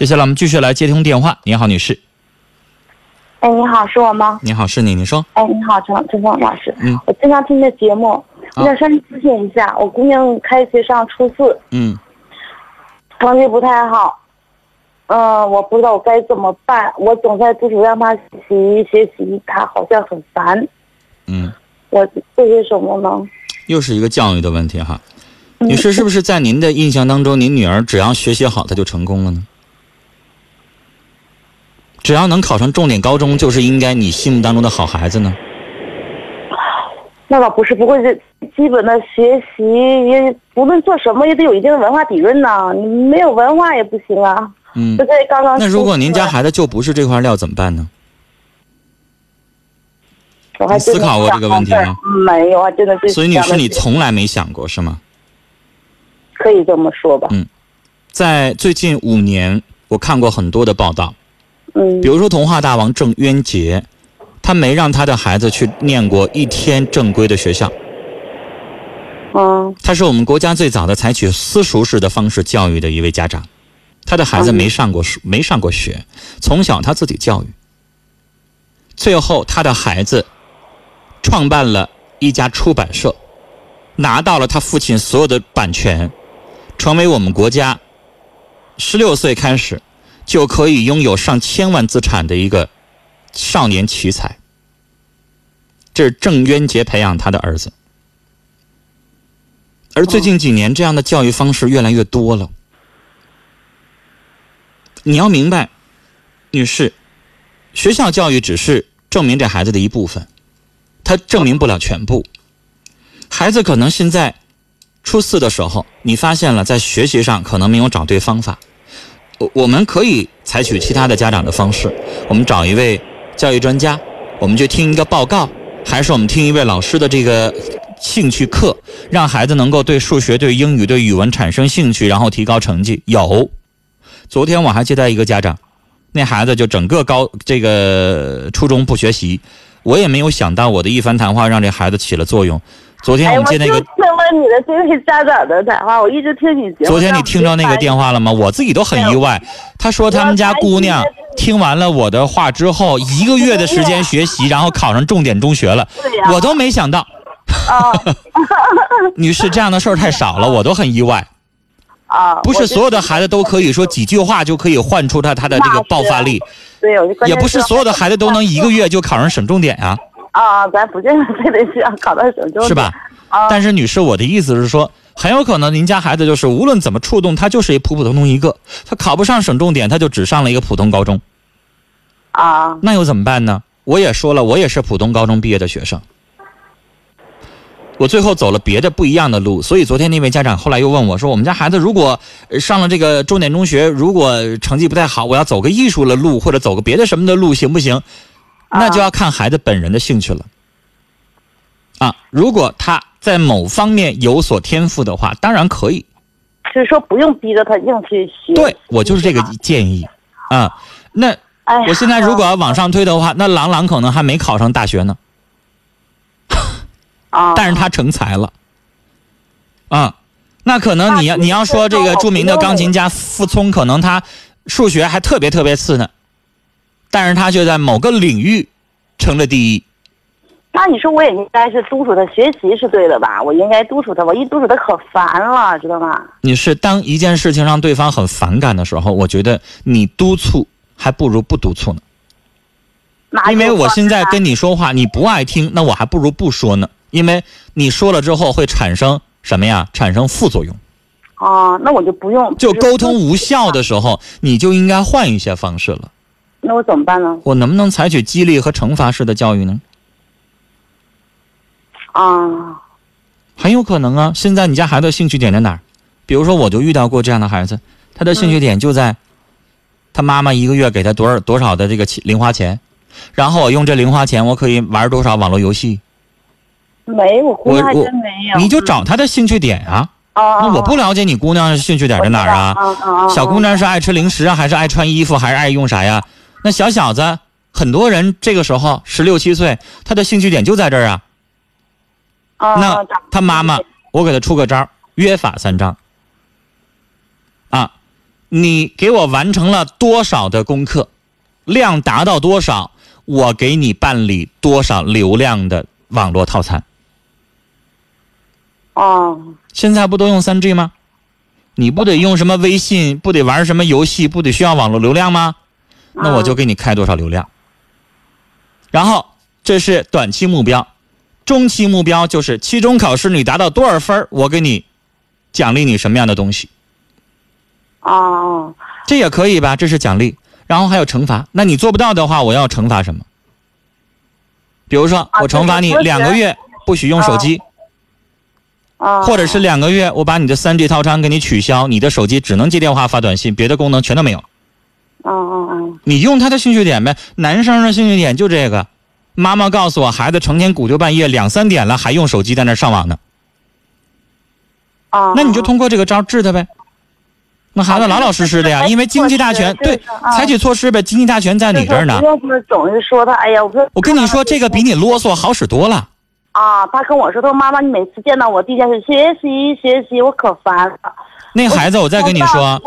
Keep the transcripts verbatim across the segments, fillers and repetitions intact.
接下来我们继续来接通电话。您好，女士。哎，你好，是我吗？你好，是你，你说。哎，你好，陈陈峰老师，嗯，我经常听这节目，我想上去咨询一下，我姑娘开学上初四，嗯，成绩不太好，嗯、呃，我不知道我该怎么办，我总在督促让她学习学习，她好像很烦，嗯，我这是什么呢？又是一个教育的问题哈，女士，是不是在您的印象当中，您女儿只要学习好，她就成功了呢？只要能考上重点高中，就是应该你心目当中的好孩子呢？那倒不是，不过这基本的学习，无论做什么也得有一定的文化底蕴呢。你没有文化也不行啊。嗯，就这刚刚。那如果您家孩子就不是这块料，怎么办呢？我还思考过这个问题吗？没有啊，真的是。所以女士，你从来没想过是吗？可以这么说吧。嗯，在最近五年，我看过很多的报道。比如说童话大王郑渊洁，他没让他的孩子去念过一天正规的学校。嗯，他是我们国家最早的采取私塾式的方式教育的一位家长，他的孩子没上过书，没上过学，从小他自己教育，最后他的孩子创办了一家出版社，拿到了他父亲所有的版权，成为我们国家十六岁开始就可以拥有上千万资产的一个少年奇才。这是郑渊洁培养他的儿子。而最近几年这样的教育方式越来越多了。你要明白，女士，学校教育只是证明这孩子的一部分，它证明不了全部。孩子可能现在初四的时候，你发现了在学习上可能没有找对方法，我们可以采取其他的家长的方式，我们找一位教育专家，我们去听一个报告，还是我们听一位老师的这个兴趣课，让孩子能够对数学、对英语、对语文产生兴趣，然后提高成绩。有，昨天我还接待一个家长，那孩子就整个高这个初中不学习，我也没有想到我的一番谈话让这孩子起了作用。昨天我们接那个，哎、我就听了你的这位家长的谈话，我一直听你节目。昨天你听到那个电话了吗？我自己都很意外。他说他们家姑娘听完了我的话之后，一个月的时间学习，然后考上重点中学了，我都没想到。啊，女士，这样的事儿太少了，我都很意外。啊，不是所有的孩子都可以说几句话就可以唤出他他的这个爆发力，对，也不是所有的孩子都能一个月就考上省重点啊。啊，咱不见得非得是要考到省重点，是吧？啊，但是女士，我的意思是说，很有可能您家孩子就是无论怎么触动，他就是一普普通通一个，他考不上省重点，他就只上了一个普通高中。啊，那又怎么办呢？我也说了，我也是普通高中毕业的学生，我最后走了别的不一样的路。所以昨天那位家长后来又问我说，我们家孩子如果上了这个重点中学，如果成绩不太好，我要走个艺术的路或者走个别的什么的路行不行？那就要看孩子本人的兴趣了啊！如果他在某方面有所天赋的话，当然可以，就是说不用逼着他硬去学。对，我就是这个建议啊。那我现在如果要往上推的话，那朗朗可能还没考上大学呢，但是他成才了啊。那可能你要你要说这个著名的钢琴家傅聪，可能他数学还特别特别次呢，但是他却在某个领域成了第一。那你说我也应该是督促他学习是对的吧？我应该督促他，我一督促他可烦了，知道吗？你是当一件事情让对方很反感的时候，我觉得你督促还不如不督促呢。因为我现在跟你说话你不爱听，那我还不如不说呢，因为你说了之后会产生什么呀？产生副作用。哦，那我就不用。就沟通无效的时候，你就应该换一些方式了。那我怎么办呢？我能不能采取激励和惩罚式的教育呢？啊，很有可能啊。现在你家孩子的兴趣点在哪儿？比如说，我就遇到过这样的孩子，他的兴趣点就在，嗯、他妈妈一个月给他多少多少的这个零花钱，然后我用这零花钱，我可以玩多少网络游戏？没，我姑娘还真没有。你就找他的兴趣点啊。那我不了解你姑娘兴趣点在哪儿啊？啊，小姑娘是爱吃零食啊，还是爱穿衣服，还是爱用啥呀？那小小子，很多人这个时候十六七岁，他的兴趣点就在这儿啊。啊，那他妈妈，我给他出个招，约法三章。啊，你给我完成了多少的功课，量达到多少，我给你办理多少流量的网络套餐。哦，现在不都用 三 G 吗？你不得用什么微信，不得玩什么游戏，不得需要网络流量吗？那我就给你开多少流量。然后这是短期目标，中期目标就是期中考试你达到多少分，我给你奖励你什么样的东西。哦，这也可以吧，这是奖励。然后还有惩罚，那你做不到的话我要惩罚什么？比如说我惩罚你两个月不许用手机，或者是两个月我把你的 三 G 套餐给你取消，你的手机只能接电话发短信，别的功能全都没有。哦哦哦，你用他的兴趣点呗，男生的兴趣点就这个。妈妈告诉我，孩子成天鼓捣半夜两三点了，还用手机在那上网呢。哦，那你就通过这个招治他呗。那孩子老老实实的呀，因为经济大权对，采取措施呗，经济大权在你这儿呢。就是总是说他，哎呀，我说我跟你说，这个比你啰嗦好使多了。啊，他跟我说，他说妈妈，你每次见到我第一件事学习学习，我可烦了。那孩子，我再跟你说，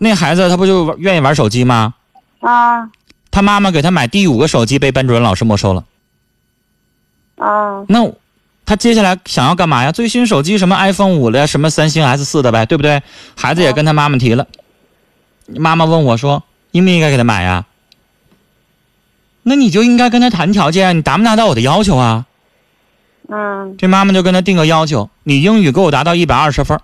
那孩子他不就愿意玩手机吗？啊，他妈妈给他买第五个手机被班主任老师没收了。啊，那他接下来想要干嘛呀？最新手机什么 iPhone 五 了，什么三星 S 四 的呗，对不对？孩子也跟他妈妈提了，妈妈问我说，应不应该给他买呀？那你就应该跟他谈条件，你达不达到我的要求啊？嗯，这妈妈就跟他定个要求，你英语给我达到一百二十分。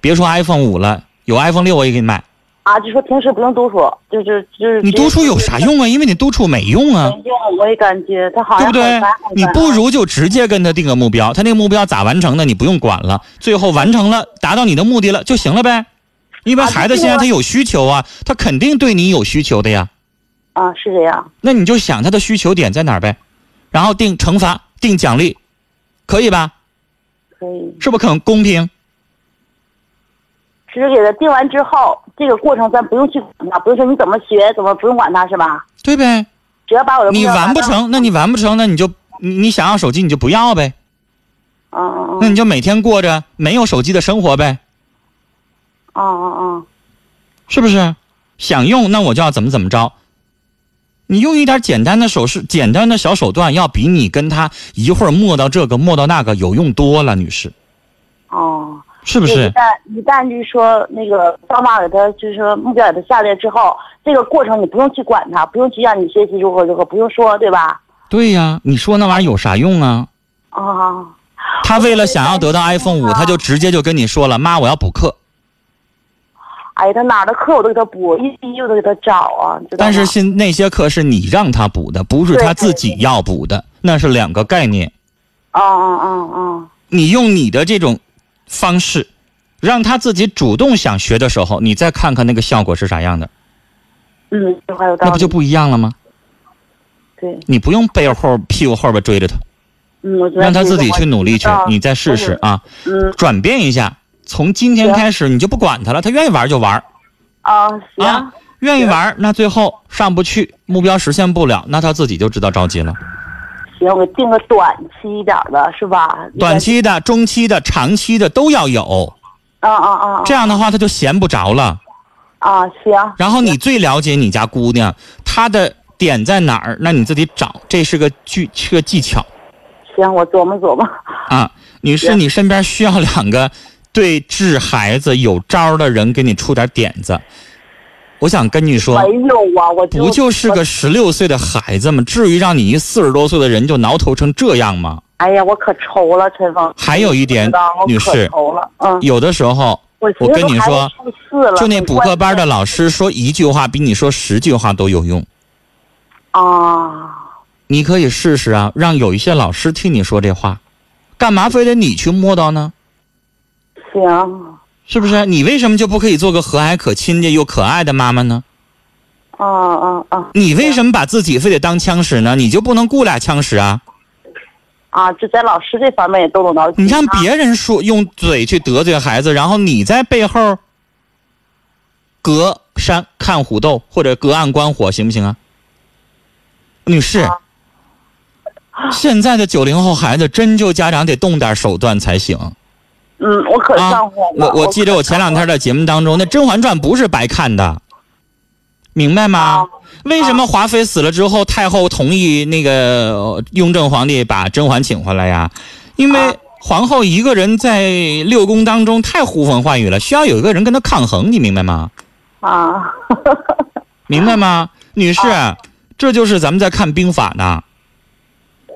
别说 iPhone 五 了，有 iPhone 六 我也给你买。啊，就说平时不用督促，就是就是。你督促有啥用啊？因为你督促没用啊。没用，我也感觉他好像。对不对？你不如就直接跟他定个目标，他那个目标咋完成的，你不用管了。最后完成了，达到你的目的了就行了呗。因为孩子现在他有需求啊，他肯定对你有需求的呀。啊，是这样。那你就想他的需求点在哪儿呗，然后定惩罚，定奖励，可以吧？可以。是不是很公平？只是给他定完之后，这个过程咱不用去管他，不用说你怎么学，怎么不用管他是吧？对呗。只要把我的你完不成，那你完不成，那你就 你, 你想要手机你就不要呗。哦哦哦。那你就每天过着没有手机的生活呗。哦哦哦。是不是？想用那我就要怎么怎么着。你用一点简单的手势、简单的小手段，要比你跟他一会儿磨到这个、磨到那个有用多了，女士。哦。是不是一旦一旦就是说那个爸妈给他就是说目标给他下来之后，这个过程你不用去管他，不用去让你学习如何如何，不用说，对吧？对呀、啊，你说那玩意儿有啥用啊？啊、哦，他为了想要得到 iPhone 五，他就直接就跟你说了，妈，我要补课。哎，他哪的课我都给他补，一一又都给他找啊。但是现那些课是你让他补的，不是他自己要补的，那是两个概念。啊啊啊啊！你用你的这种方式让他自己主动想学的时候，你再看看那个效果是啥样的。嗯，那不就不一样了吗？对，你不用背后屁股后边追着他。嗯，我觉得让他自己去努力去，你再试试啊。嗯，转变一下，从今天开始你就不管他了，他愿意玩就玩。啊，行啊，愿意玩，那最后上不去，目标实现不了，那他自己就知道着急了。行，我定个短期一点的，是吧？短期的、中期的、长期的都要有。啊啊啊！这样的话，他就闲不着了。啊，行。然后你最了解你家姑娘，她的点在哪儿？那你自己找，这是个具是个技巧。行，我琢磨琢磨。啊，女士，你身边需要两个对治孩子有招的人，给你出点点子。我想跟你说，没有啊，我就不就是个十六岁的孩子吗？至于让你一四十多岁的人就挠头成这样吗？哎呀，我可愁了，陈峰。还有一点，女士，嗯，有的时候我跟你说，就那补课班的老师说一句话，比你说十句话都有用。啊，你可以试试啊，让有一些老师听你说这话，干嘛非得你去摸到呢？行。是不是你为什么就不可以做个和蔼可亲的又可爱的妈妈呢？啊啊啊！你为什么把自己非得当枪使呢？你就不能雇俩枪使啊？啊，就在老师这方面也动动脑筋。你让别人说用嘴去得罪孩子，然后你在背后隔山看虎斗或者隔岸观火，行不行啊？女士，啊啊、现在的九零后孩子真就家长得动点手段才行。嗯，我可上火了。啊、我我记得我前两天的节目当中，那《甄嬛传》不是白看的，明白吗？啊、为什么华妃死了之后，太后同意那个雍正皇帝把甄嬛请回来呀？因为皇后一个人在六宫当中太呼风唤雨了，需要有一个人跟她抗衡，你明白吗？啊，明白吗，女士？啊、这就是咱们在看兵法呢。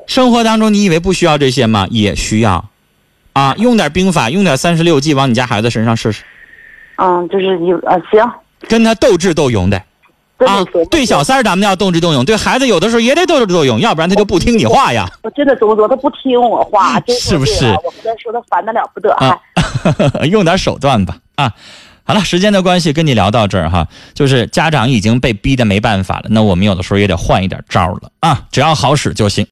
生活当中，你以为不需要这些吗？也需要。啊，用点兵法，用点三十六计，往你家孩子身上试试。嗯，就是有啊，行。跟他斗智斗勇的。啊，对小三儿咱们要斗智斗勇，对孩子有的时候也得斗智斗勇，要不然他就不听你话呀。我真的怎么说，他不听我话，真是不是？我跟他说他烦得了不得。啊、用点手段吧。啊，好了，时间的关系，跟你聊到这儿哈。就是家长已经被逼得没办法了，那我们有的时候也得换一点招了啊，只要好使就行。